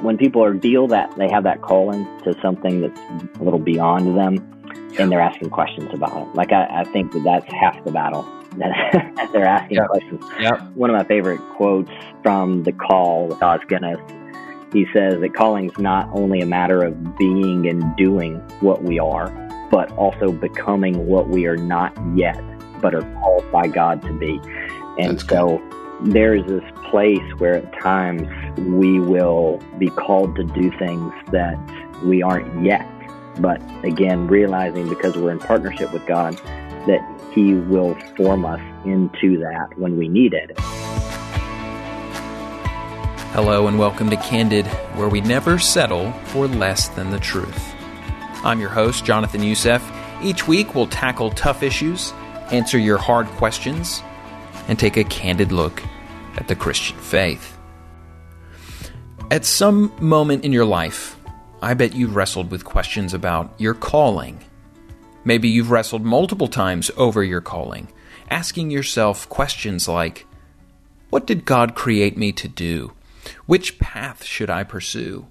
When people ordeal that, they have that calling to something that's a little beyond them, yeah. and they're asking questions about it. Like, I think that's half the battle, that they're asking yeah. questions. Yeah. One of my favorite quotes from The Call with Oz Guinness, he says that calling's not only a matter of being and doing what we are, but also becoming what we are not yet, but are called by God to be. And that's so cool. There's this place where at times we will be called to do things that we aren't yet. But again, realizing because we're in partnership with God that He will form us into that when we need it. Hello and welcome to Candid, where we never settle for less than the truth. I'm your host, Jonathan Youssef. Each week we'll tackle tough issues, answer your hard questions, and take a candid look at the Christian faith. At some moment in your life, I bet you've wrestled with questions about your calling. Maybe you've wrestled multiple times over your calling, asking yourself questions like, what did God create me to do? Which path should I pursue?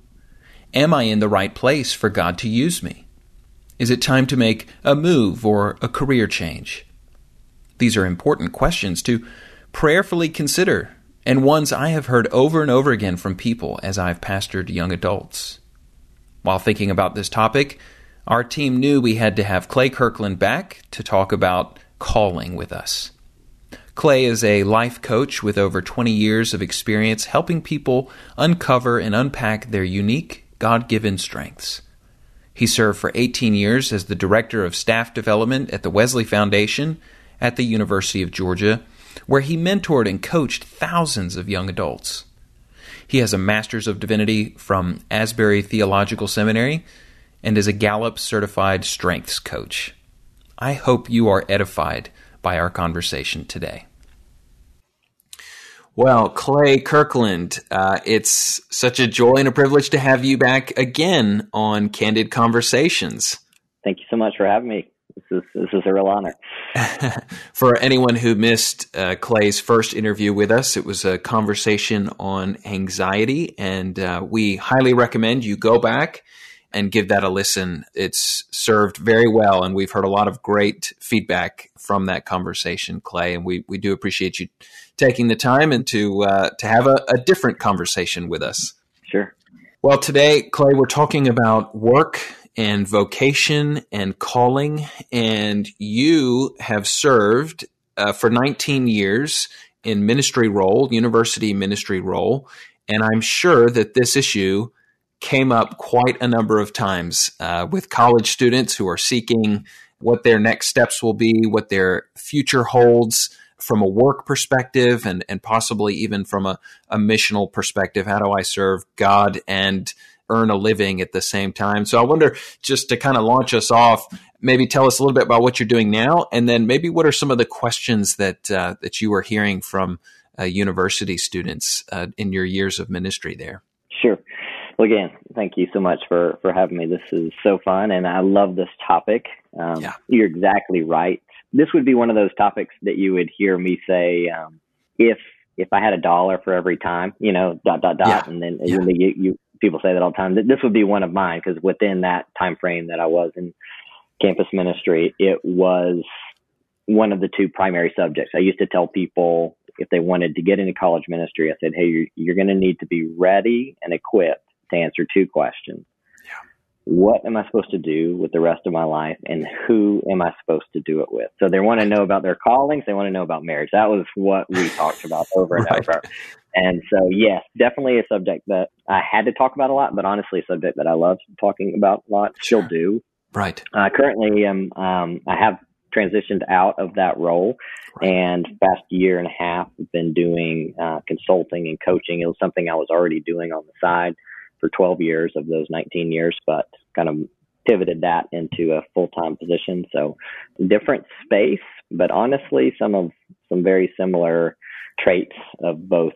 Am I in the right place for God to use me? Is it time to make a move or a career change? These are important questions to prayerfully consider, and ones I have heard over and over again from people as I've pastored young adults. While thinking about this topic, our team knew we had to have Clay Kirkland back to talk about calling with us. Clay is a life coach with over 20 years of experience helping people uncover and unpack their unique God-given strengths. He served for 18 years as the Director of Staff Development at the Wesley Foundation at the University of Georgia, where he mentored and coached thousands of young adults. He has a Master's of Divinity from Asbury Theological Seminary and is a Gallup-certified strengths coach. I hope you are edified by our conversation today. Well, Clay Kirkland, it's such a joy and a privilege to have you back again on Candid Conversations. Thank you so much for having me. This is a real honor. For anyone who missed Clay's first interview with us, it was a conversation on anxiety, and we highly recommend you go back and give that a listen. It's served very well, and we've heard a lot of great feedback from that conversation, Clay, and we do appreciate you taking the time and to have a different conversation with us. Sure. Well, today, Clay, we're talking about work and vocation and calling, and you have served for 19 years in ministry role, university ministry role, and I'm sure that this issue came up quite a number of times with college students who are seeking what their next steps will be, what their future holds from a work perspective, and possibly even from a missional perspective. How do I serve God and earn a living at the same time? So I wonder, just to kind of launch us off, maybe tell us a little bit about what you're doing now, and then maybe what are some of the questions that you were hearing from university students in your years of ministry there? Sure. Well, again, thank you so much for having me. This is so fun, and I love this topic. Yeah. You're exactly right. This would be one of those topics that you would hear me say, if I had $1 for every time, you know, . Yeah. And then you people say that all the time. This would be one of mine, because within that time frame that I was in campus ministry, it was one of the two primary subjects. I used to tell people if they wanted to get into college ministry, I said, hey, you're going to need to be ready and equipped to answer two questions. Yeah. What am I supposed to do with the rest of my life, and who am I supposed to do it with? So they want to know about their callings. They want to know about marriage. That was what we talked about over and right. over. And so, yes, definitely a subject that I had to talk about a lot, but honestly, a subject that I love talking about a lot. Sure. Still do. Right. Currently, I have transitioned out of that role, right. and past year and a half, I've been doing consulting and coaching. It was something I was already doing on the side for 12 years of those 19 years, but kind of pivoted that into a full-time position. So different space, but honestly, some very similar traits of both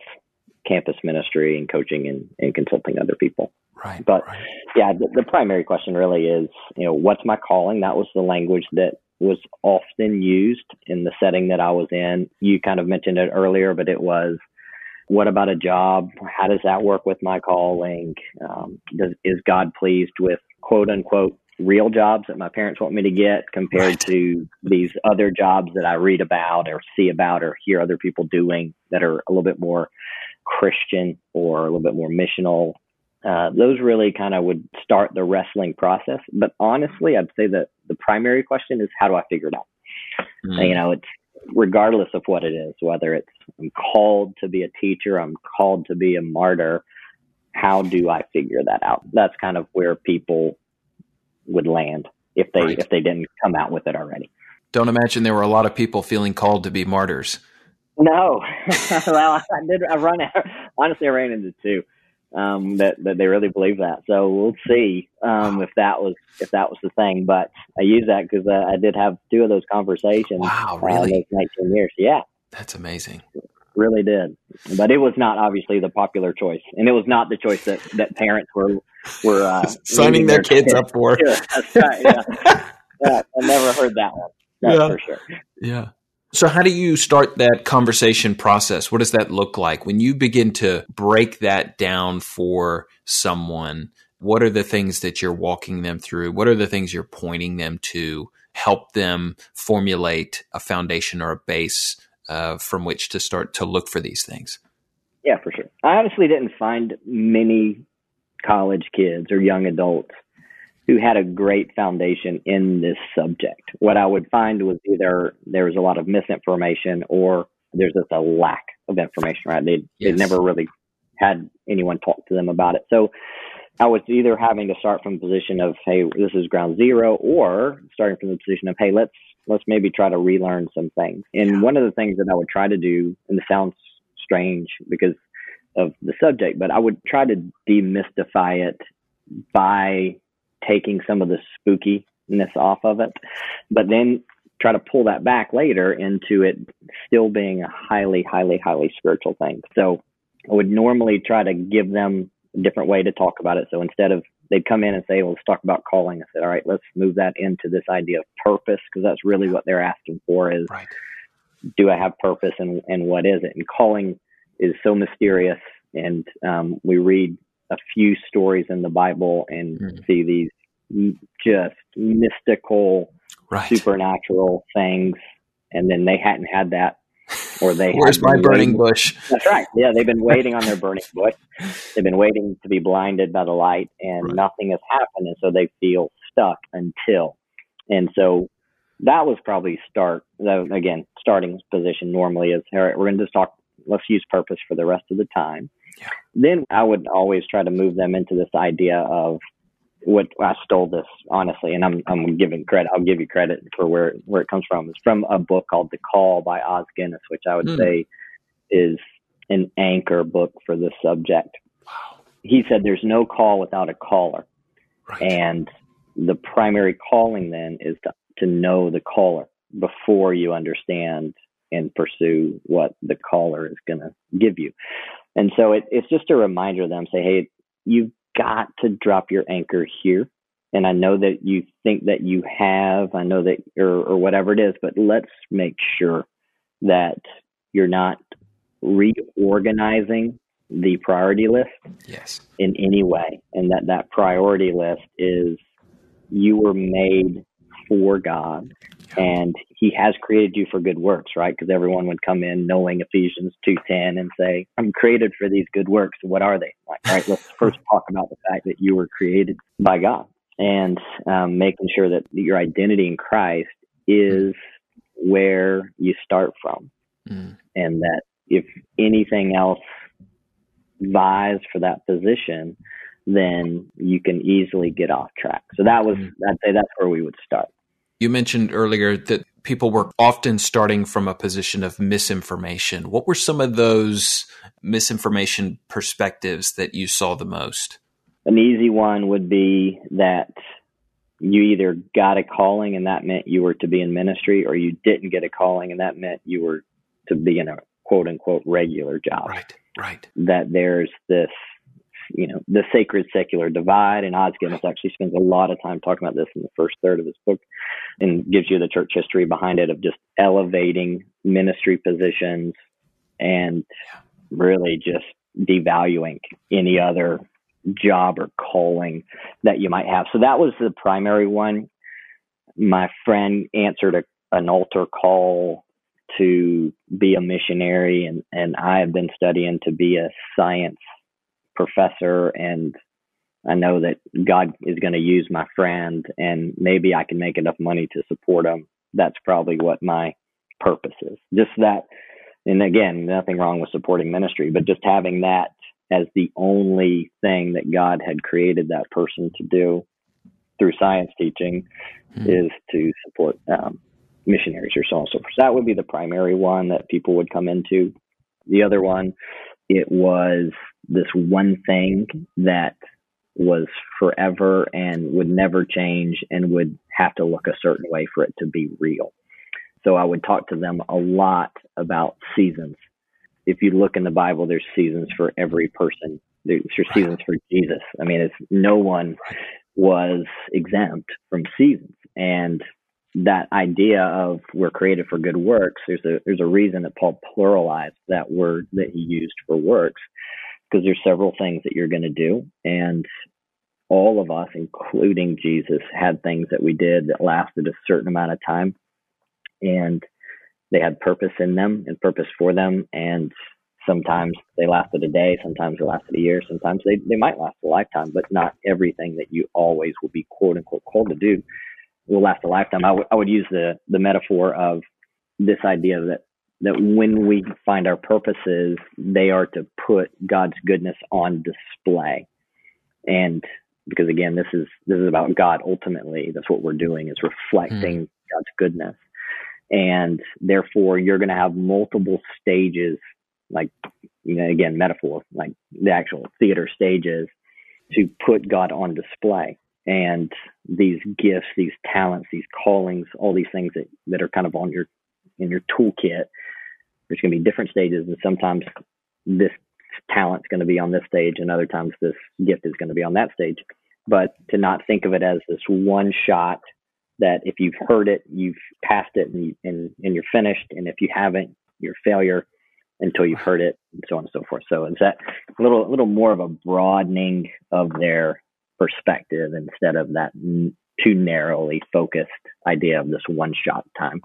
campus ministry and coaching and consulting other people. Right. But right. yeah, the primary question really is, you know, what's my calling? That was the language that was often used in the setting that I was in. You kind of mentioned it earlier, but it was, What about a job? How does that work with my calling? Is God pleased with quote unquote real jobs that my parents want me to get compared right. to these other jobs that I read about or see about or hear other people doing that are a little bit more Christian or a little bit more missional? Those really kind of would start the wrestling process. But honestly, I'd say that the primary question is, how do I figure it out? Mm. You know, it's regardless of what it is, whether it's I'm called to be a teacher, I'm called to be a martyr. How do I figure that out? That's kind of where people would land if they right. if they didn't come out with it already. Don't imagine there were a lot of people feeling called to be martyrs. No. Well, I ran into two. That they really believe that. So we'll see if that was the thing. But I use that because I did have two of those conversations. Wow, really? In those 19 years. Yeah. That's amazing. Really did. But it was not obviously the popular choice. And it was not the choice that parents were signing their kids up for. Sure. That's right. Yeah. Yeah. I never heard that one. That's for sure. Yeah. So how do you start that conversation process? What does that look like? When you begin to break that down for someone, what are the things that you're walking them through? What are the things you're pointing them to help them formulate a foundation or a base from which to start to look for these things? Yeah, for sure. I honestly didn't find many college kids or young adults who had a great foundation in this subject. What I would find was either there was a lot of misinformation or there's just a lack of information, right? They never really had anyone talk to them about it. So I was either having to start from a position of, hey, this is ground zero, or starting from the position of, hey, let's maybe try to relearn some things. And one of the things that I would try to do, and this sounds strange because of the subject, but I would try to demystify it by taking some of the spookiness off of it, but then try to pull that back later into it still being a highly, highly, highly spiritual thing. So I would normally try to give them a different way to talk about it. So instead of they'd come in and say, well, let's talk about calling. I said, all right, let's move that into this idea of purpose, because that's really what they're asking for is, right. do I have purpose and what is it? And calling is so mysterious. And we read a few stories in the Bible and see these just mystical, right. supernatural things. And then they hadn't had that, or they where's my burning bush? That's right. Yeah. They've been waiting on their burning bush. They've been waiting to be blinded by the light, and right. nothing has happened. And so they feel stuck and so that was probably starting position normally is, all right, we're going to just talk, let's use purpose for the rest of the time. Yeah. Then I would always try to move them into this idea of what I stole this, honestly, and I'm giving credit. I'll give you credit for where it comes from. It's from a book called The Call by Oz Guinness, which I would say is an anchor book for this subject. Wow. He said there's no call without a caller. Right. And the primary calling then is to know the caller before you understand and pursue what the caller is going to give you. And so it's just a reminder of them, say, hey, you've got to drop your anchor here. And I know that you think that you have, I know that, or whatever it is, but let's make sure that you're not reorganizing the priority list in any way. And that priority list is you were made for God. And he has created you for good works, right? Because everyone would come in knowing Ephesians 2:10 and say, I'm created for these good works. What are they? Like, all right, let's first talk about the fact that you were created by God, and making sure that your identity in Christ is where you start from. Mm. And that if anything else vies for that position, then you can easily get off track. So that was, I'd say that's where we would start. You mentioned earlier that people were often starting from a position of misinformation. What were some of those misinformation perspectives that you saw the most? An easy one would be that you either got a calling and that meant you were to be in ministry, or you didn't get a calling and that meant you were to be in a quote unquote regular job. Right, right. That there's this, you know, the sacred secular divide, and Oz Guinness actually spends a lot of time talking about this in the first third of his book, and gives you the church history behind it of just elevating ministry positions and really just devaluing any other job or calling that you might have. So that was the primary one. My friend answered an altar call to be a missionary, and I have been studying to be a science professor, and I know that God is going to use my friend, and maybe I can make enough money to support him. That's probably what my purpose is. Just that, and again, nothing wrong with supporting ministry, but just having that as the only thing that God had created that person to do through science teaching is to support missionaries or so on and so forth. That would be the primary one that people would come into. The other one, it was this one thing that was forever and would never change and would have to look a certain way for it to be real. So I would talk to them a lot about seasons. If you look in the Bible, there's seasons for every person. There's seasons for Jesus. I mean, no one was exempt from seasons. And that idea of we're created for good works, there's a reason that Paul pluralized that word that he used for works, because there's several things that you're going to do. And all of us, including Jesus, had things that we did that lasted a certain amount of time. And they had purpose in them and purpose for them. And sometimes they lasted a day, sometimes they lasted a year, sometimes they might last a lifetime, but not everything that you always will be quote unquote called to do will last a lifetime. I would use the metaphor of this idea that when we find our purposes, they are to put God's goodness on display. And because again, this is about God ultimately. That's what we're doing, is reflecting God's goodness. And therefore, you're going to have multiple stages, like, you know, again, metaphor, like the actual theater stages, to put God on display. And these gifts, these talents, these callings, all these things that are kind of on in your toolkit, there's going to be different stages. And sometimes this talent's going to be on this stage, and other times this gift is going to be on that stage. But to not think of it as this one shot, that if you've heard it, you've passed it, and you're finished. And if you haven't, you're a failure until you've heard it, and so on and so forth. So it's that a little more of a broadening of their perspective instead of that too narrowly focused idea of this one-shot time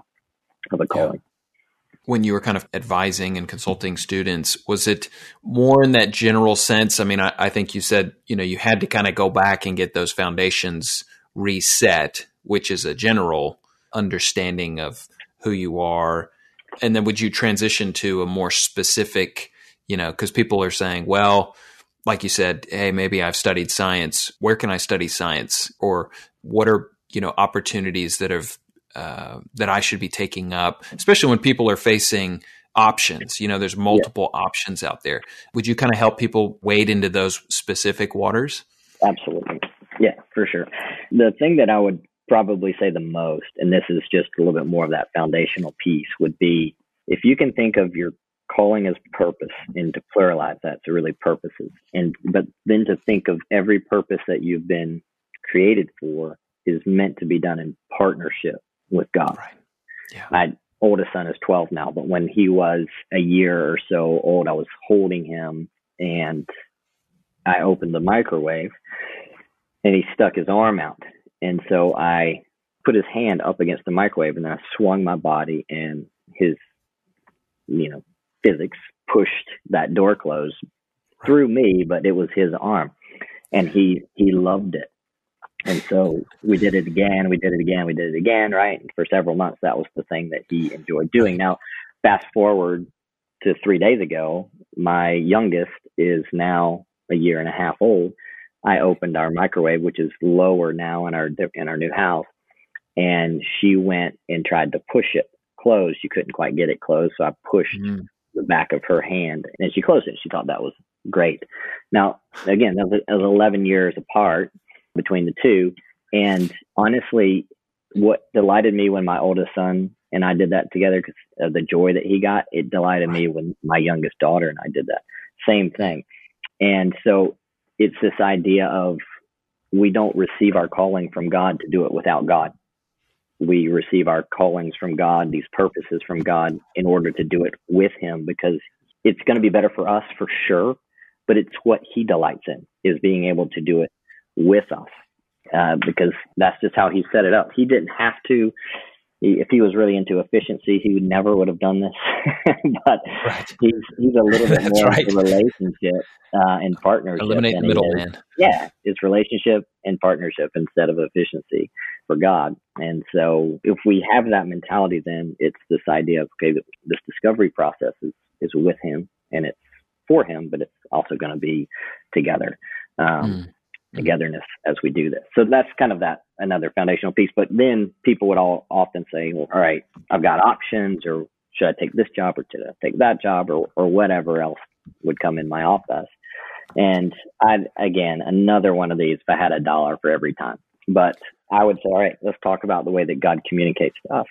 of a calling. Yeah. When you were kind of advising and consulting students, was it more in that general sense? I mean, I think you said, you know, you had to kind of go back and get those foundations reset, which is a general understanding of who you are. And then would you transition to a more specific, you know, because people are saying, well, like you said, hey, maybe I've studied science. Where can I study science? Or what are, you know, opportunities that have, that I should be taking up, especially when people are facing options, you know, there's multiple options out there. Would you kind of help people wade into those specific waters? Absolutely. Yeah, for sure. The thing that I would probably say the most, and this is just a little bit more of that foundational piece, would be if you can think of your calling as purpose, and to pluralize that, so really purposes, but then to think of every purpose that you've been created for is meant to be done in partnership with God. Right. Yeah. My oldest son is 12 now, but when he was a year or so old, I was holding him and I opened the microwave and he stuck his arm out. And so I put his hand up against the microwave and then I swung my body, and his, you know, physics pushed that door closed through me, but it was his arm, and he loved it. And so we did it again, right? And for several months, that was the thing that he enjoyed doing. Now, fast forward to 3 days ago, my youngest is now a year and a half old. I opened our microwave, which is lower now in our new house, and she went and tried to push it closed. She couldn't quite get it closed, so I pushed the back of her hand, and she closed it. She thought that was great. Now, again, that was 11 years apart between the two, and honestly, what delighted me when my oldest son and I did that together, because of the joy that he got, it delighted me when my youngest daughter and I did that. Same thing. And so it's this idea of we don't receive our calling from God to do it without God. We receive our callings from God, these purposes from God, in order to do it with him, because It's going to be better for us for sure, but it's what he delights in, is being able to do it with us, because that's just how he set it up. He didn't have to. If he was really into efficiency, he would never have done this. But right. he's a little bit more right. into relationship and partnership. Eliminate the middleman. Yeah, it's relationship and partnership instead of efficiency for God. And so if we have that mentality, then it's this idea of, okay, this discovery process is with him and it's for him, but it's also going to be together. Togetherness as we do this. So that's kind of another foundational piece. But then people would often say, well, all right, I've got options, or should I take this job, or should I take that job, or whatever else would come in my office. And again, another one of these, if I had $1 for every time, but I would say, all right, let's talk about the way that God communicates to us.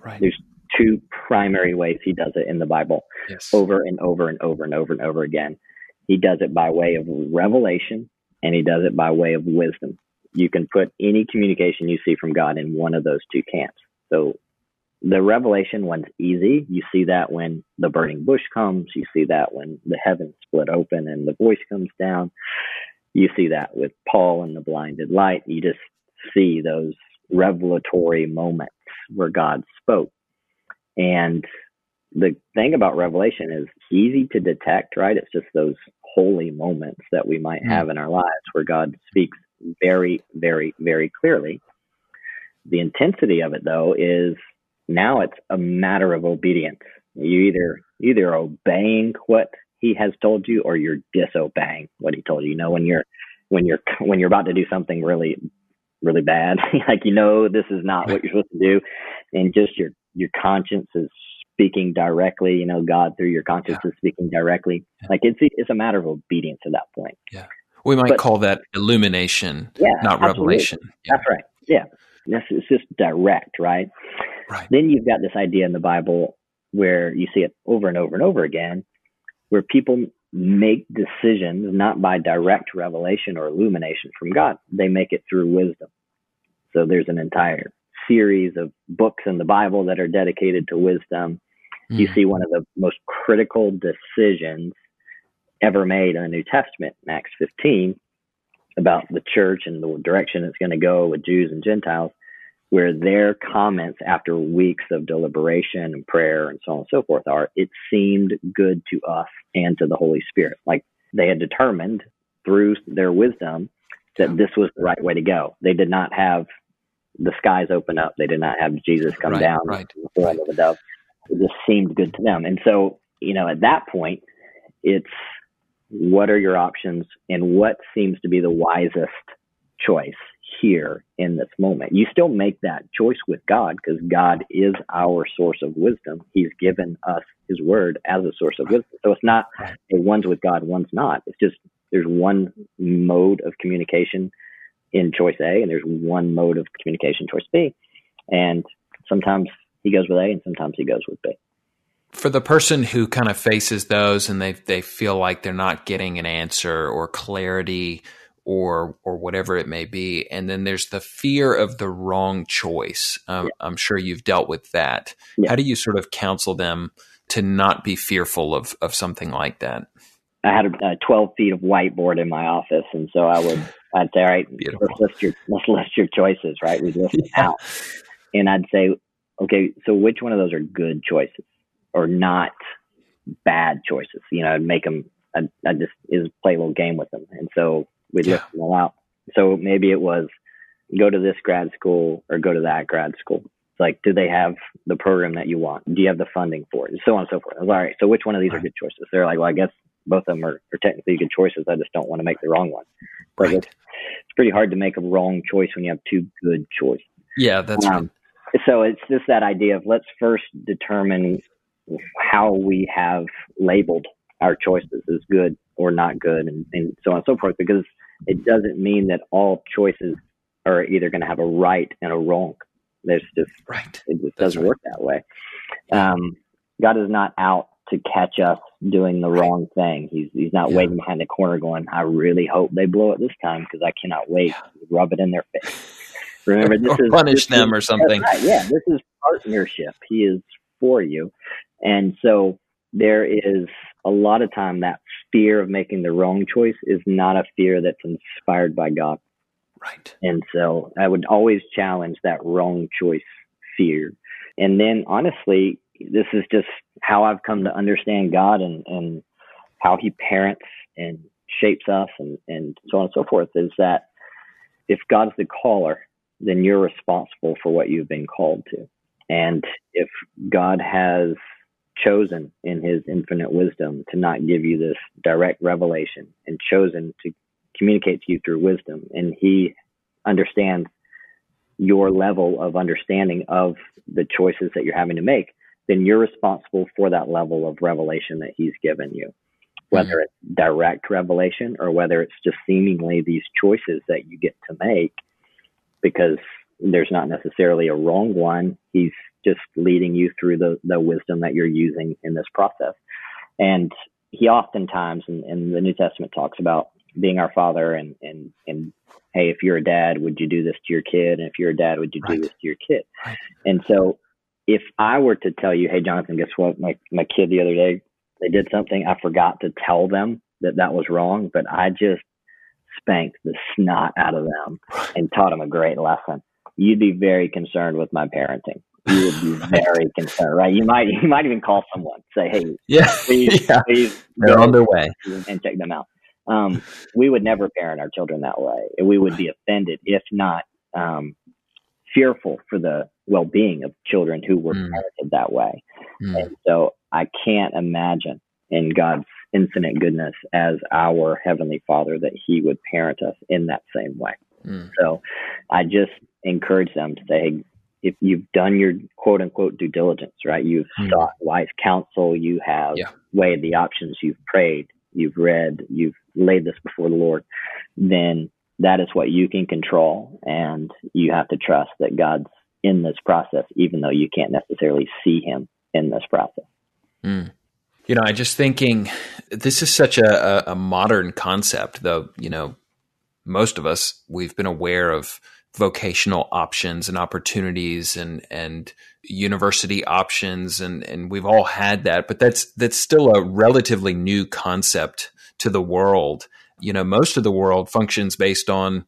Right. There's two primary ways he does it in the Bible, yes. over and over and over and over and over again. He does it by way of revelation, and he does it by way of wisdom. You can put any communication you see from God in one of those two camps. So the revelation one's easy. You see that when the burning bush comes. You see that when the heavens split open and the voice comes down. You see that with Paul and the blinded light. You just see those revelatory moments where God spoke. And the thing about revelation is easy to detect, right? It's just those holy moments that we might have in our lives where God speaks very, very, very clearly. The intensity of it, though, is now it's a matter of obedience. You either obeying what he has told you, or you're disobeying what he told you. You know, when you're about to do something really, really bad, like, you know, this is not what you're supposed to do, and just your conscience is speaking directly, you know, God through your conscience is speaking directly. Yeah. Like it's a matter of obedience at that point. Yeah. We might call that illumination, not revelation. Yeah. That's right. Yeah. It's just direct, right? Right. Then you've got this idea in the Bible where you see it over and over and over again, where people make decisions not by direct revelation or illumination from God. They make it through wisdom. So there's an entire series of books in the Bible that are dedicated to wisdom. You see one of the most critical decisions ever made in the New Testament, in Acts 15, about the church and the direction it's going to go with Jews and Gentiles, where their comments after weeks of deliberation and prayer and so on and so forth are, it seemed good to us and to the Holy Spirit. Like they had determined through their wisdom that this was the right way to go. They did not have the skies open up. They did not have Jesus come down in the form of a dove. It just seemed good to them. And so, you know, at that point, it's what are your options and what seems to be the wisest choice here in this moment. You still make that choice with God, because God is our source of wisdom. He's given us his word as a source of wisdom. So it's not a one's with God, one's not. It's just there's one mode of communication in choice A, and there's one mode of communication, choice B. And sometimes he goes with A and sometimes he goes with B. For the person who kind of faces those and they feel like they're not getting an answer or clarity or whatever it may be, and then there's the fear of the wrong choice. I'm sure you've dealt with that. Yeah. How do you sort of counsel them to not be fearful of something like that? I had 12 feet of whiteboard in my office, and so I'd say, all right, let's list your choices, right? We'd list them out. And I'd say, okay, so which one of those are good choices or not bad choices? You know, I'd make them, I'd just play a little game with them. And so we'd list them all out. So maybe it was go to this grad school or go to that grad school. It's like, do they have the program that you want? Do you have the funding for it? And so on and so forth. I was like, all right, so which one of these are good choices? They're like, well, I guess both of them are technically good choices. I just don't want to make the wrong one. Right. It's pretty hard to make a wrong choice when you have two good choices. Yeah, that's right. So it's just that idea of let's first determine how we have labeled our choices as good or not good, and so on and so forth, because it doesn't mean that all choices are either going to have a right and a wrong. There's just it just doesn't work that way. God is not out to catch us doing the wrong thing. He's not waiting behind the corner going, I really hope they blow it this time because I cannot wait to rub it in their face. Remember, this or is punish this them is, or something. This is partnership. He is for you. And so there is a lot of time that fear of making the wrong choice is not a fear that's inspired by God. Right. And so I would always challenge that wrong choice fear. And then honestly, this is just how I've come to understand God and how he parents and shapes us and so on and so forth, is that if God's the caller, then you're responsible for what you've been called to. And if God has chosen in his infinite wisdom to not give you this direct revelation and chosen to communicate to you through wisdom, and he understands your level of understanding of the choices that you're having to make, then you're responsible for that level of revelation that he's given you, whether it's direct revelation or whether it's just seemingly these choices that you get to make, because there's not necessarily a wrong one. He's just leading you through the wisdom that you're using in this process. And he oftentimes, and the New Testament talks about being our father and hey, if you're a dad, would you do this to your kid? And if you're a dad, would you do this to your kid? Right. And so if I were to tell you, hey, Jonathan, guess what? My kid the other day, they did something. I forgot to tell them that was wrong, but I just spanked the snot out of them and taught them a great lesson. You'd be very concerned with my parenting. You would be very concerned, right? You might even call someone, say, hey, please they're on their way and check them out. We would never parent our children that way. And we would be offended, if not fearful for the well-being of children who were parented that way. And so I can't imagine in God's infinite goodness as our Heavenly Father that he would parent us in that same way. So I just encourage them to say, hey, if you've done your quote unquote due diligence, right? You've sought wise counsel. You have weighed the options. You've prayed, you've read, you've laid this before the Lord. Then that is what you can control. And you have to trust that God's in this process, even though you can't necessarily see him in this process. You know, I just thinking, this is such a modern concept, though, you know, most of us, we've been aware of vocational options and opportunities and university options. And we've all had that, but that's still a relatively new concept to the world. You know, most of the world functions based on,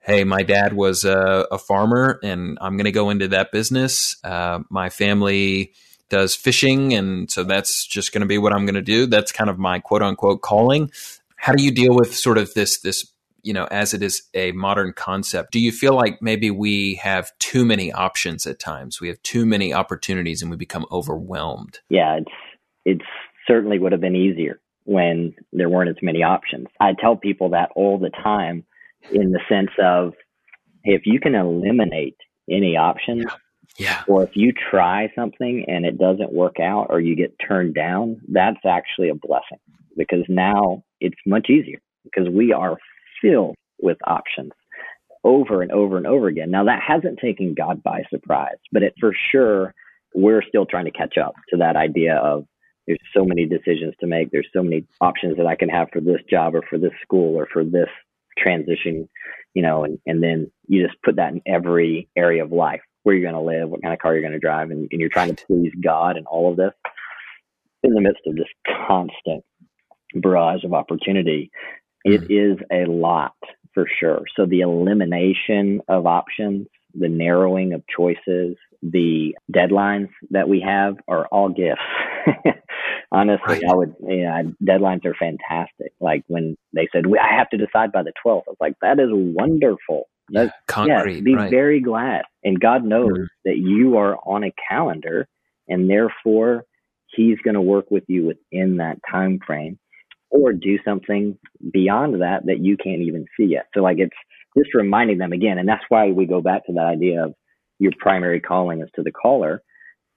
hey, my dad was a farmer and I'm going to go into that business. My family does fishing. And so that's just going to be what I'm going to do. That's kind of my quote unquote calling. How do you deal with sort of this, you know, as it is a modern concept? Do you feel like maybe we have too many options at times? We have too many opportunities and we become overwhelmed? Yeah, it certainly would have been easier when there weren't as many options. I tell people that all the time in the sense of, if you can eliminate any options, or if you try something and it doesn't work out or you get turned down, that's actually a blessing, because now it's much easier because we are filled with options over and over and over again. Now, that hasn't taken God by surprise, but it for sure, we're still trying to catch up to that idea of there's so many decisions to make. There's so many options that I can have for this job or for this school or for this transition, you know, and then you just put that in every area of life, where you're going to live, what kind of car you're going to drive, and you're trying to please God and all of this in the midst of this constant barrage of opportunity. It is a lot for sure. So the elimination of options, the narrowing of choices, the deadlines that we have are all gifts. Honestly, deadlines are fantastic. Like when they said, I have to decide by the 12th. I was like, that is wonderful. That's concrete. Be very glad. And God knows that you are on a calendar, and therefore he's going to work with you within that time frame, or do something beyond that you can't even see yet. So like, it's just reminding them again. And that's why we go back to that idea of your primary calling is to the caller,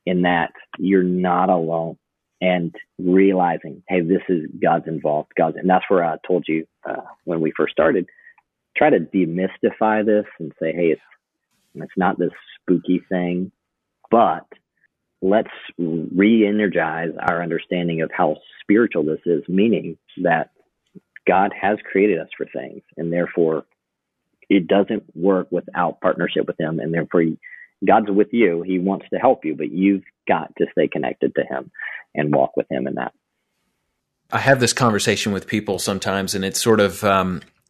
in that you're not alone, and realizing, hey, this is God's involved. And that's where I told you when we first started, try to demystify this and say, hey, it's not this spooky thing, but let's re-energize our understanding of how spiritual this is, meaning that God has created us for things, and therefore it doesn't work without partnership with him. And therefore God's with you. He wants to help you, but you've got to stay connected to him and walk with him in that. I have this conversation with people sometimes, and it's sort of,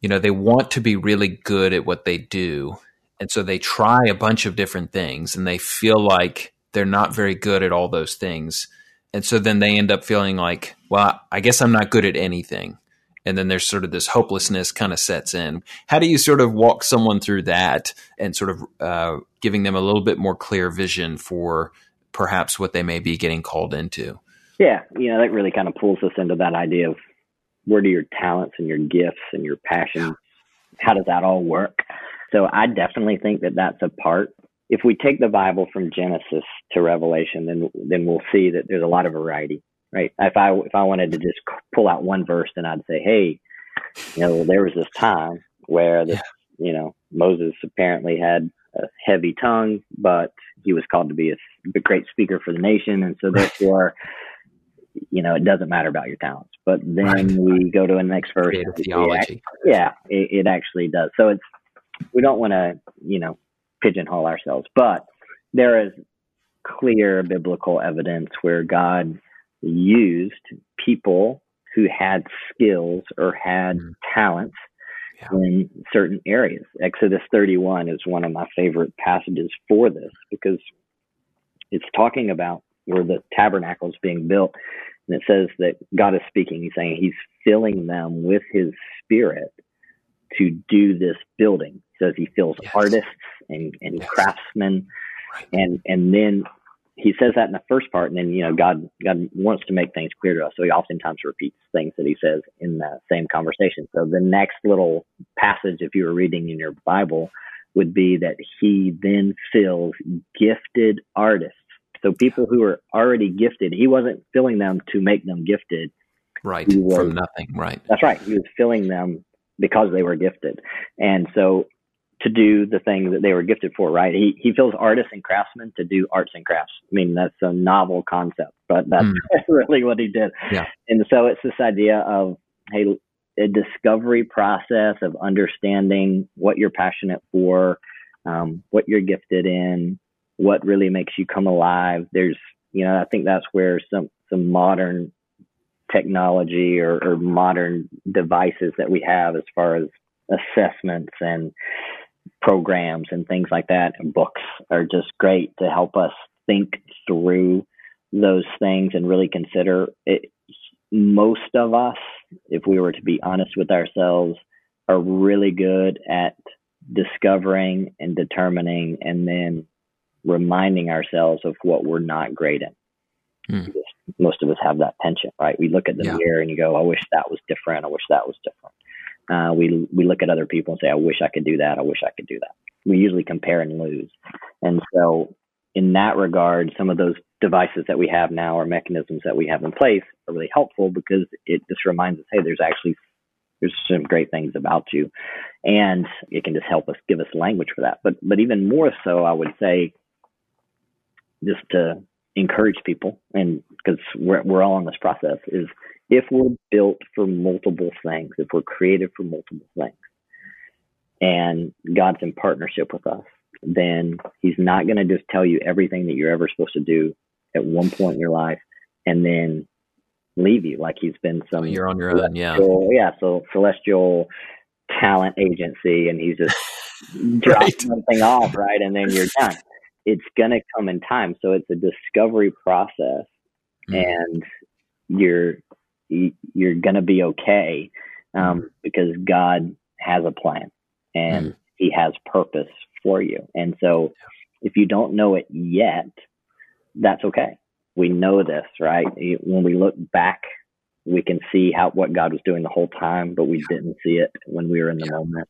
they want to be really good at what they do. And so they try a bunch of different things and they feel like they're not very good at all those things. And so then they end up feeling like, well, I guess I'm not good at anything. And then there's sort of this hopelessness kind of sets in. How do you sort of walk someone through that and sort of giving them a little bit more clear vision for perhaps what they may be getting called into? Yeah, that really kind of pulls us into that idea of where do your talents and your gifts and your passion, how does that all work? So I definitely think that that's a part. If we take the Bible from Genesis to Revelation, then we'll see that there's a lot of variety. Right. If I wanted to just pull out one verse, then I'd say, hey, there was this time where this, Moses apparently had a heavy tongue, but he was called to be a great speaker for the nation. And so therefore, it doesn't matter about your talents. But then we go to the next verse. Theology. It actually does. So we don't want to, pigeonhole ourselves, but there is clear biblical evidence where God used people who had skills or had talents in certain areas. Exodus 31 is one of my favorite passages for this, because it's talking about where the tabernacle is being built. And it says that God is speaking. He's saying he's filling them with his spirit to do this building. He says he fills artists and craftsmen. Right. And then he says that in the first part, and then, God wants to make things clear to us. So he oftentimes repeats things that he says in the same conversation. So the next little passage, if you were reading in your Bible, would be that he then fills gifted artists. So people who are already gifted, he wasn't filling them to make them gifted. Right. From nothing. Right. That's right. He was filling them because they were gifted. And so to do the thing that they were gifted for, right? He fills artists and craftsmen to do arts and crafts. I mean, that's a novel concept, but that's really what he did. Yeah. And so it's this idea of, hey, a discovery process of understanding what you're passionate for, what you're gifted in, what really makes you come alive. There's, I think that's where some modern technology or modern devices that we have as far as assessments and programs and things like that, and books are just great to help us think through those things and really consider it. Most of us, if we were to be honest with ourselves, are really good at discovering and determining and then reminding ourselves of what we're not great at. Most of us have that penchant, right? We look at the mirror and you go, I wish that was different. I wish that was different. We look at other people and say, I wish I could do that. I wish I could do that. We usually compare and lose. And so in that regard, some of those devices that we have now or mechanisms that we have in place are really helpful, because it just reminds us, hey, there's some great things about you. And it can just help us, give us language for that. But even more so, I would say, just to encourage people, and because we're all in this process, is if we're built for multiple things, if we're created for multiple things, and God's in partnership with us, then he's not going to just tell you everything that you're ever supposed to do at one point in your life and then leave you like he's been some... You're on your own, so celestial talent agency, and he's just dropped something off, right? And then you're done. It's going to come in time. So it's a discovery process, and you're going to be okay, because God has a plan and he has purpose for you. And so if you don't know it yet, that's okay. We know this, right? When we look back, we can see what God was doing the whole time, but we didn't see it when we were in the moment.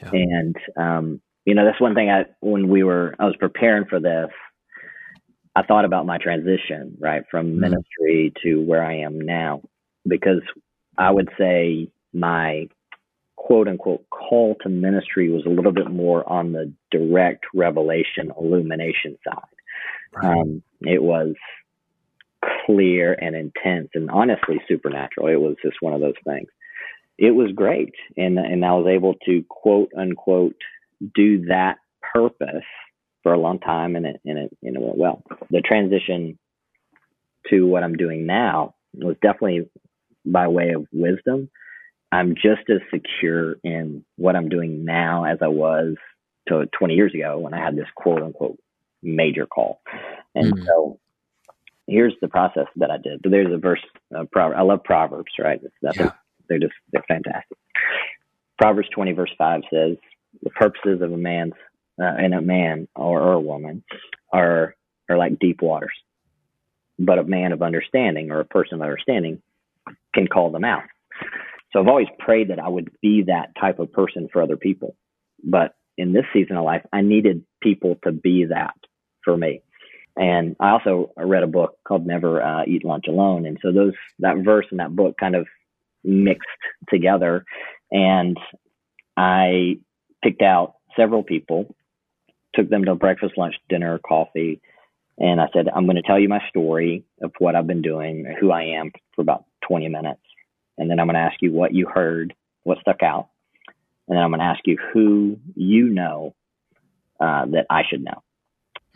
Yeah. And, that's one thing I was preparing for this, I thought about my transition, right, from ministry to where I am now, because I would say my quote unquote call to ministry was a little bit more on the direct revelation, illumination side. Right. It was clear and intense and honestly supernatural. It was just one of those things. It was great. And I was able to quote unquote do that purpose for a long time, and it went well. The transition to what I'm doing now was definitely by way of wisdom. I'm just as secure in what I'm doing now as I was 20 years ago when I had this quote unquote major call. And so here's the process that I did. There's a verse, I love Proverbs, right? They're fantastic. Proverbs 20 verse 5 says, the purposes of a man or a woman are like deep waters, but a man of understanding or a person of understanding can call them out. So I've always prayed that I would be that type of person for other people. But in this season of life, I needed people to be that for me. And I also read a book called Never Eat Lunch Alone. And so that verse and that book kind of mixed together. And I picked out several people, took them to breakfast, lunch, dinner, coffee. And I said, I'm going to tell you my story of what I've been doing, who I am, for about 20 minutes. And then I'm going to ask you what you heard, what stuck out. And then I'm going to ask you who you know that I should know.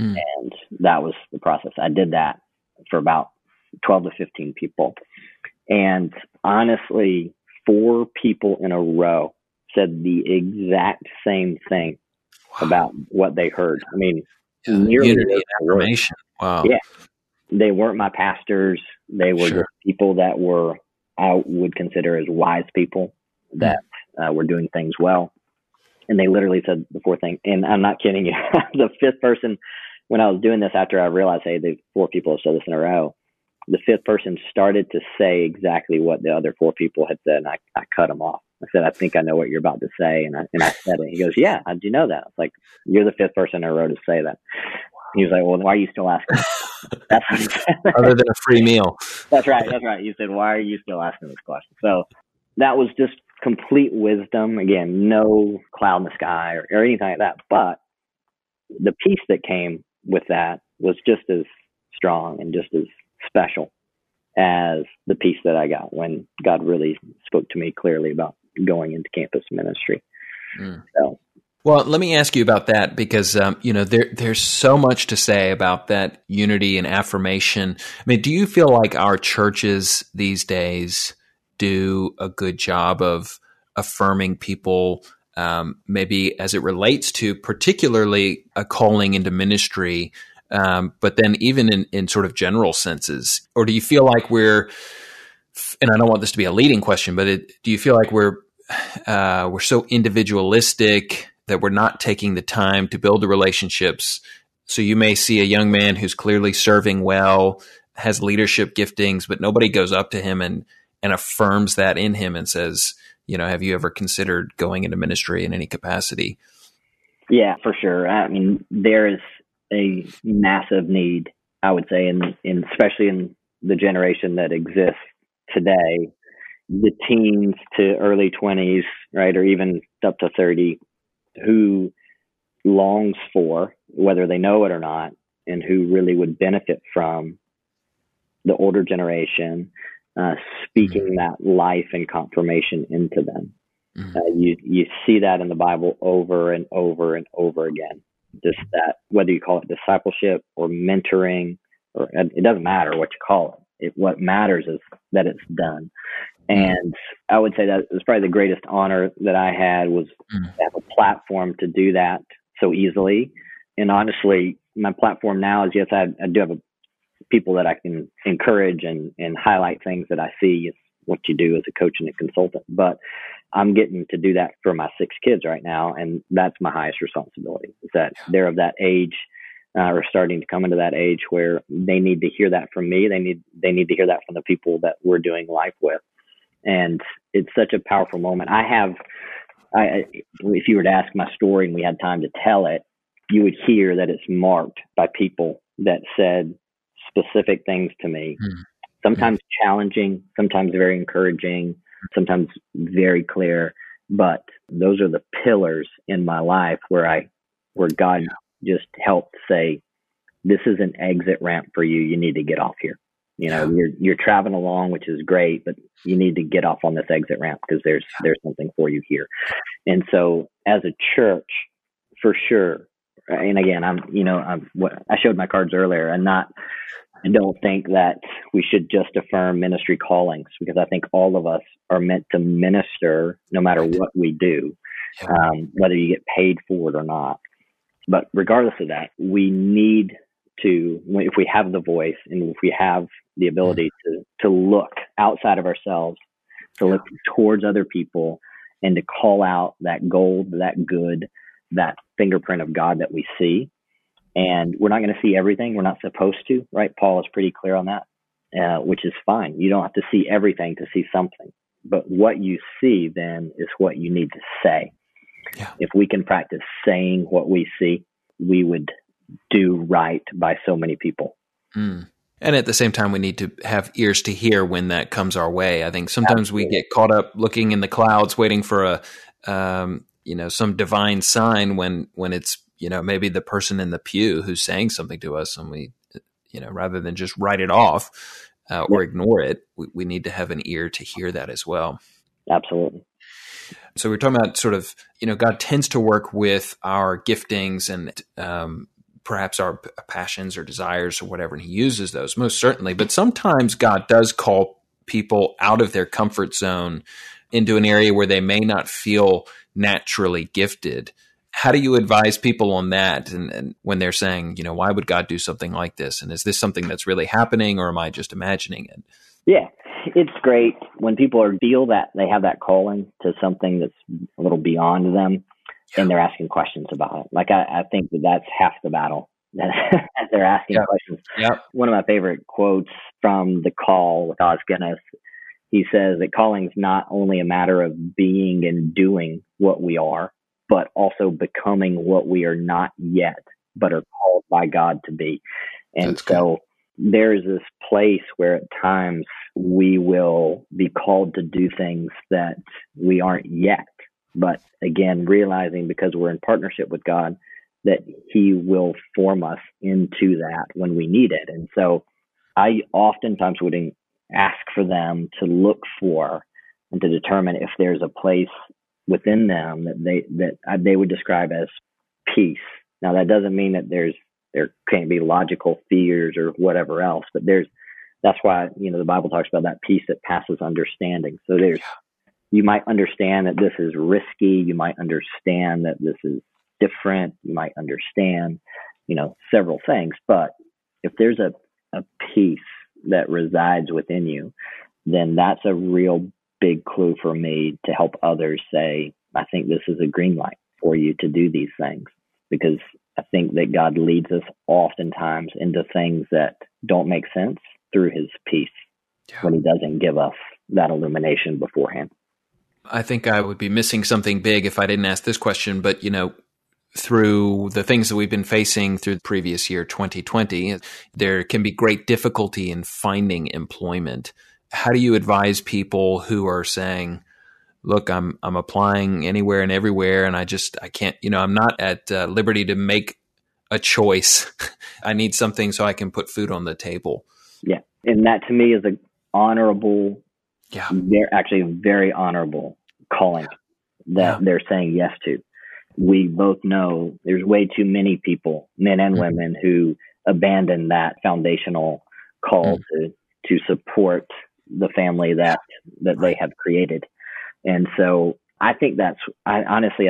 And that was the process. I did that for about 12 to 15 people. And honestly, 4 people in a row said the exact same thing about what they heard. I mean, nearly information. Wow. Yeah. They weren't my pastors. They were just people that were, I would consider as wise people that were doing things well. And they literally said the 4 thing. And I'm not kidding you. The 5th person, when I was doing this, after I realized, hey, the 4 people have said this in a row, the 5th person started to say exactly what the other 4 people had said. And I cut them off. I said, I think I know what you're about to say. And I said it. He goes, yeah, how'd you know that? I was like, you're the 5th person in a row to say that. He was like, well, why are you still asking? Other than a free meal. That's right. You said, why are you still asking this question? So that was just complete wisdom. Again, no cloud in the sky or anything like that. But the piece that came with that was just as strong and just as special as the piece that I got when God really spoke to me clearly about going into campus ministry. So. Well, let me ask you about that, because there's so much to say about that unity and affirmation. I mean, do you feel like our churches these days do a good job of affirming people, maybe as it relates to particularly a calling into ministry, but then even in sort of general senses? Or do you feel like we're, and I don't want this to be a leading question, but do you feel like we're so individualistic that we're not taking the time to build the relationships? So you may see a young man who's clearly serving well, has leadership giftings, but nobody goes up to him and affirms that in him and says, have you ever considered going into ministry in any capacity? Yeah, for sure. I mean, there is a massive need, I would say, and especially in the generation that exists today, the teens to early 20s, right, or even up to 30, who longs for, whether they know it or not, and who really would benefit from the older generation speaking that life and confirmation into them. You see that in the Bible over and over and over again. Just that, whether you call it discipleship or mentoring, or it doesn't matter what you call it. What matters is that it's done. And I would say that it was probably the greatest honor that I had was to have a platform to do that so easily. And honestly, my platform now is, yes, I do have people that I can encourage and highlight things that I see is what you do as a coach and a consultant. But I'm getting to do that for my 6 kids right now. And that's my highest responsibility, is that they're of that age or starting to come into that age where they need to hear that from me. They need to hear that from the people that we're doing life with. And it's such a powerful moment. If you were to ask my story and we had time to tell it, you would hear that it's marked by people that said specific things to me, sometimes challenging, sometimes very encouraging, sometimes very clear. But those are the pillars in my life where God just helped say, this is an exit ramp for you. You need to get off here. You're traveling along, which is great, but you need to get off on this exit ramp because there's something for you here. And so as a church, for sure, And again, I showed my cards earlier, and I don't think that we should just affirm ministry callings, because I think all of us are meant to minister no matter what we do, whether you get paid for it or not. But regardless of that, we need to, if we have the voice and if we have the ability to look outside of ourselves, to look towards other people, and to call out that gold, that good, that fingerprint of God that we see. And we're not going to see everything. We're not supposed to, right? Paul is pretty clear on that, which is fine. You don't have to see everything to see something. But what you see then is what you need to say. Yeah. If we can practice saying what we see, we would do right by so many people. Mm. And at the same time, we need to have ears to hear when that comes our way. I think sometimes we get caught up looking in the clouds, waiting for some divine sign when it's, maybe the person in the pew who's saying something to us, and we, rather than just write it off or ignore it, we need to have an ear to hear that as well. Absolutely. So we're talking about sort of, God tends to work with our giftings and perhaps our passions or desires or whatever, and he uses those most certainly. But sometimes God does call people out of their comfort zone into an area where they may not feel naturally gifted. How do you advise people on that? And when they're saying, why would God do something like this? And is this something that's really happening, or am I just imagining it? Yeah, it's great when people feel that they have that calling to something that's a little beyond them, and they're asking questions about it. Like, I think that's half the battle. They're asking questions. Yep. One of my favorite quotes from The Call with Oz Guinness, he says that calling's not only a matter of being and doing what we are, but also becoming what we are not yet, but are called by God to be. And that's so good. There is this place where at times we will be called to do things that we aren't yet. But again, realizing, because we're in partnership with God, that he will form us into that when we need it. And so I oftentimes would ask for them to look for and to determine if there's a place within them that they would describe as peace. Now, that doesn't mean that there can't be logical fears or whatever else, but that's why the Bible talks about that peace that passes understanding. So you might understand that this is risky, you might understand that this is different, you might understand several things, but if there's a peace that resides within you, then that's a real big clue for me to help others say, I think this is a green light for you to do these things, because I think that God leads us oftentimes into things that don't make sense through his peace when he doesn't give us that illumination beforehand. I think I would be missing something big if I didn't ask this question, but through the things that we've been facing through the previous year, 2020, there can be great difficulty in finding employment. How do you advise people who are saying, look, I'm applying anywhere and everywhere, and I can't, I'm not at liberty to make a choice. I need something so I can put food on the table. Yeah. And that to me is an honorable, they're actually a very honorable calling that they're saying yes to. We both know there's way too many people, men and women, who abandon that foundational call to support the family that they have created. And so I think I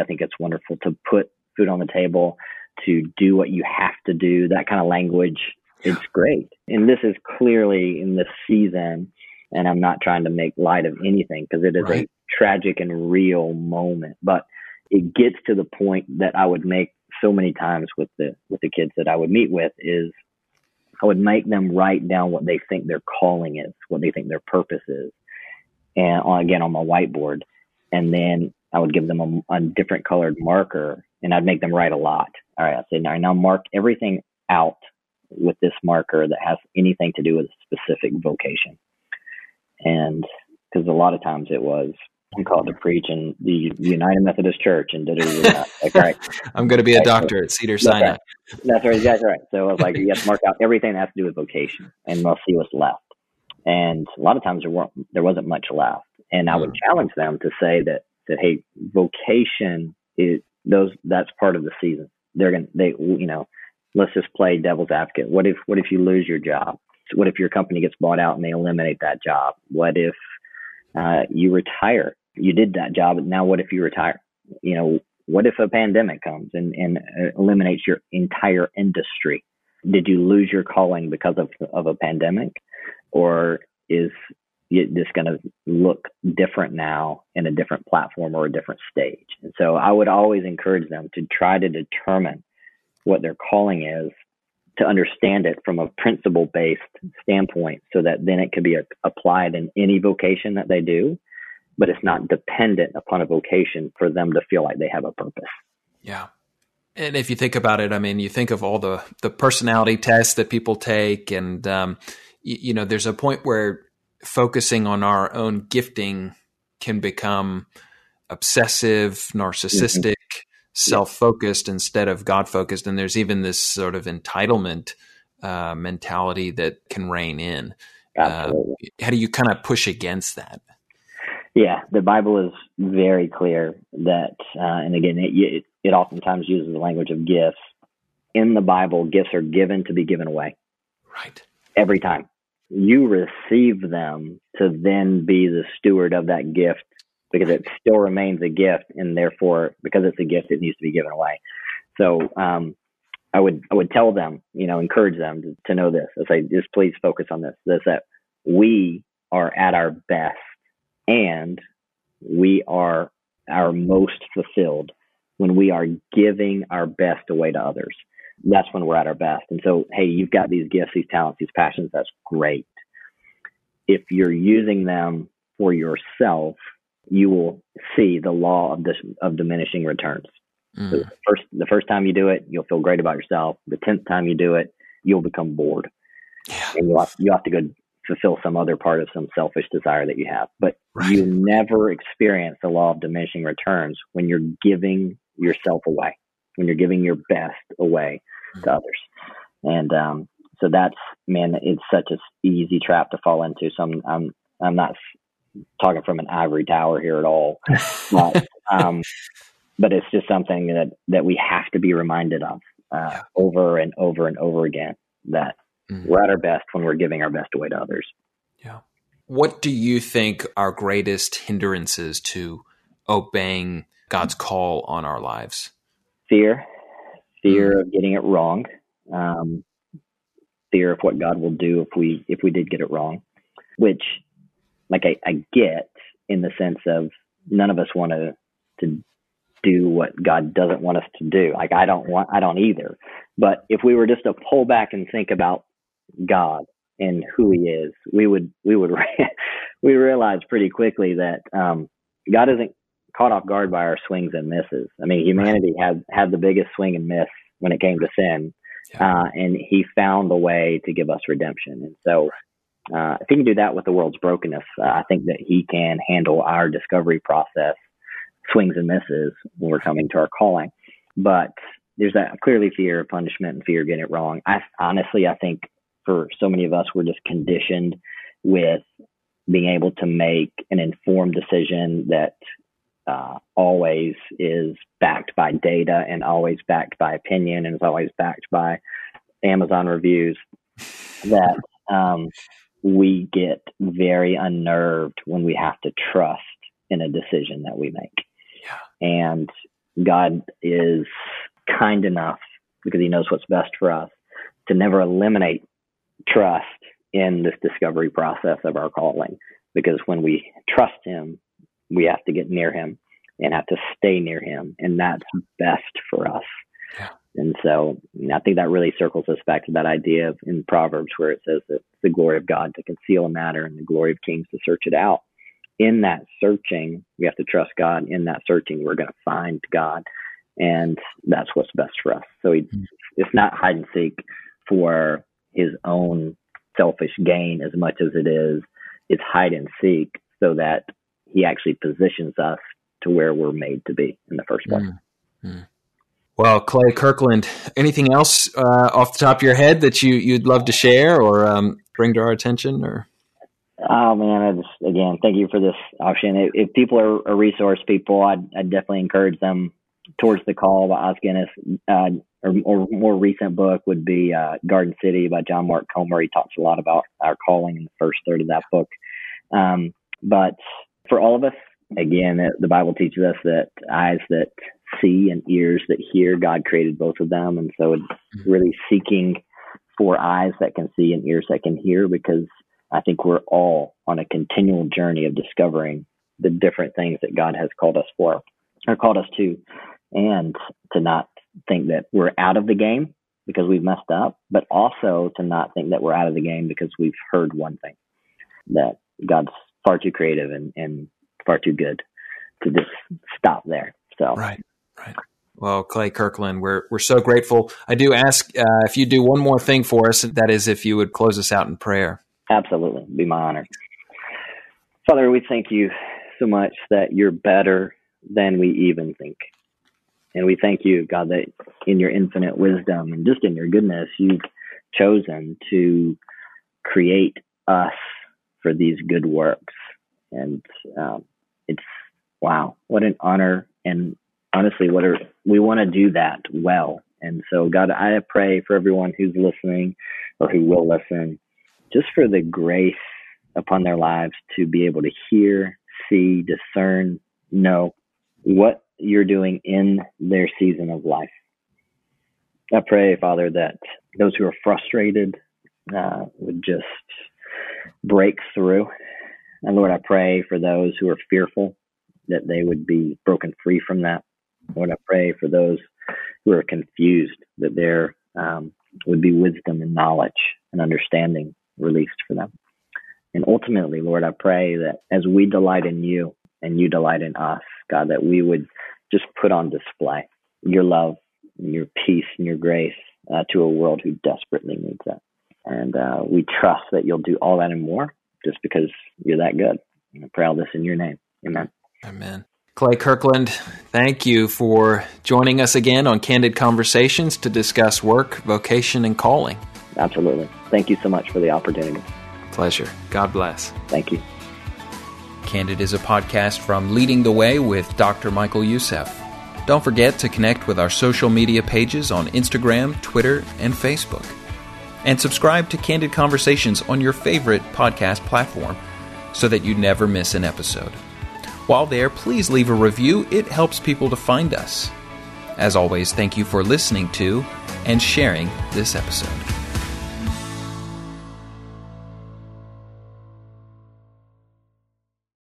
think it's wonderful to put food on the table, to do what you have to do, that kind of language. It's great. And this is clearly in this season, and I'm not trying to make light of anything, because it is a tragic and real moment. But it gets to the point that I would make so many times with the kids that I would meet with, is I would make them write down what they think their calling is, what they think their purpose is. And again, on my whiteboard, and then I would give them a different colored marker, and I'd make them write a lot. All right, I'd say, now mark everything out with this marker that has anything to do with a specific vocation. And because a lot of times it was, I'm called to preach in the United Methodist Church and da-da-da-da. Like, all right, I'm going to be a doctor at Cedars-Sinai. That's right, exactly right. So I was like, you have to mark out everything that has to do with vocation, and we'll see what's left. And a lot of times there wasn't much left. And I would challenge them to say that, hey, vocation is that's part of the season. let's just play devil's advocate. What if you lose your job? What if your company gets bought out and they eliminate that job? What if you retire? You did that job, and now what if you retire? You know, what if a pandemic comes and eliminates your entire industry? Did you lose your calling because of a pandemic, or is it just going to look different now in a different platform or a different stage? And so I would always encourage them to try to determine what their calling is, to understand it from a principle-based standpoint, so that then it could be applied in any vocation that they do, but it's not dependent upon a vocation for them to feel like they have a purpose. Yeah. And if you think about it, I mean, you think of all the personality tests that people take, and there's a point where focusing on our own gifting can become obsessive, narcissistic, self-focused instead of God-focused. And there's even this sort of entitlement mentality that can reign in. How do you kind of push against that? Yeah, the Bible is very clear that, and again, it oftentimes uses the language of gifts. In the Bible, gifts are given to be given away. Right. Every time. You receive them to then be the steward of that gift, because it still remains a gift, and therefore, because it's a gift, it needs to be given away. So I would tell them, encourage them to know this. I say, just please focus on this, that we are at our best and we are our most fulfilled when we are giving our best away to others. That's when we're at our best. And so, hey, you've got these gifts, these talents, these passions. That's great. If you're using them for yourself, you will see the law of diminishing returns. Mm. So the first time you do it, you'll feel great about yourself. The 10th time you do it, you'll become bored. Yeah. And you'll have to go fulfill some other part of some selfish desire that you have. But right. You never experience the law of diminishing returns when you're giving yourself away, when you're giving your best away to others. And so that's, man, it's such an easy trap to fall into. So I'm not talking from an ivory tower here at all, but it's just something that we have to be reminded of over and over and over again, that we're at our best when we're giving our best away to others. Yeah. What do you think are greatest hindrances to obeying God's call on our lives? Fear of getting it wrong, fear of what God will do if we did get it wrong, which I get, in the sense of none of us want to do what God doesn't want us to do. I don't either. But if we were just to pull back and think about God and who He is, we realize pretty quickly that God isn't caught off guard by our swings and misses. I mean, humanity had the biggest swing and miss when it came to sin, and He found a way to give us redemption. And so if He can do that with the world's brokenness, I think that He can handle our discovery process, swings and misses when we're coming to our calling. But there's that clearly fear of punishment and fear of getting it wrong. I think for so many of us, we're just conditioned with being able to make an informed decision that always is backed by data, and always backed by opinion, and is always backed by Amazon reviews, that we get very unnerved when we have to trust in a decision that we make. Yeah. And God is kind enough, because He knows what's best for us, to never eliminate trust in this discovery process of our calling, because when we trust Him, we have to get near Him and have to stay near Him. And that's best for us. Yeah. And so I think that really circles us back to that idea of, in Proverbs, where it says that it's the glory of God to conceal a matter and the glory of kings to search it out. In that searching, we have to trust God. In that searching, we're going to find God. And that's what's best for us. So it's not hide and seek for His own selfish gain as much as it is. It's hide and seek so that He actually positions us to where we're made to be in the first place. Mm-hmm. Well, Clay Kirkland, anything else off the top of your head that you'd love to share or bring to our attention? Or oh man, again, thank you for this option. If people are resource people, I'd definitely encourage them towards The Call by Oz Guinness. or more recent book would be Garden City by John Mark Comer. He talks a lot about our calling in the first third of that book. But for all of us, again, the Bible teaches us that eyes that see and ears that hear, God created both of them. And so it's really seeking for eyes that can see and ears that can hear, because I think we're all on a continual journey of discovering the different things that God has called us for or called us to, and to not think that we're out of the game because we've messed up, but also to not think that we're out of the game because we've heard one thing, that God's far too creative and far too good to just stop there. So right. Well, Clay Kirkland, we're so grateful. I do ask if you do one more thing for us, and that is if you would close us out in prayer. Absolutely. It'd be my honor. Father, we thank you so much that you're better than we even think. And we thank you, God, that in your infinite wisdom and just in your goodness, you've chosen to create us for these good works. And it's, wow, what an honor. And honestly, we want to do that well. And so, God, I pray for everyone who's listening or who will listen, just for the grace upon their lives to be able to hear, see, discern, know what you're doing in their season of life. I pray, Father, that those who are frustrated would just break through. And Lord, I pray for those who are fearful, that they would be broken free from that. Lord, I pray for those who are confused, that there would be wisdom and knowledge and understanding released for them. And ultimately, Lord, I pray that as we delight in you and you delight in us, God, that we would just put on display your love, and your peace, and your grace to a world who desperately needs that. And we trust that you'll do all that and more just because you're that good. And I pray all this in your name. Amen. Amen. Clay Kirkland, thank you for joining us again on Candid Conversations to discuss work, vocation, and calling. Absolutely. Thank you so much for the opportunity. Pleasure. God bless. Thank you. Candid is a podcast from Leading the Way with Dr. Michael Youssef. Don't forget to connect with our social media pages on Instagram, Twitter, and Facebook. And subscribe to Candid Conversations on your favorite podcast platform so that you never miss an episode. While there, please leave a review. It helps people to find us. As always, thank you for listening to and sharing this episode.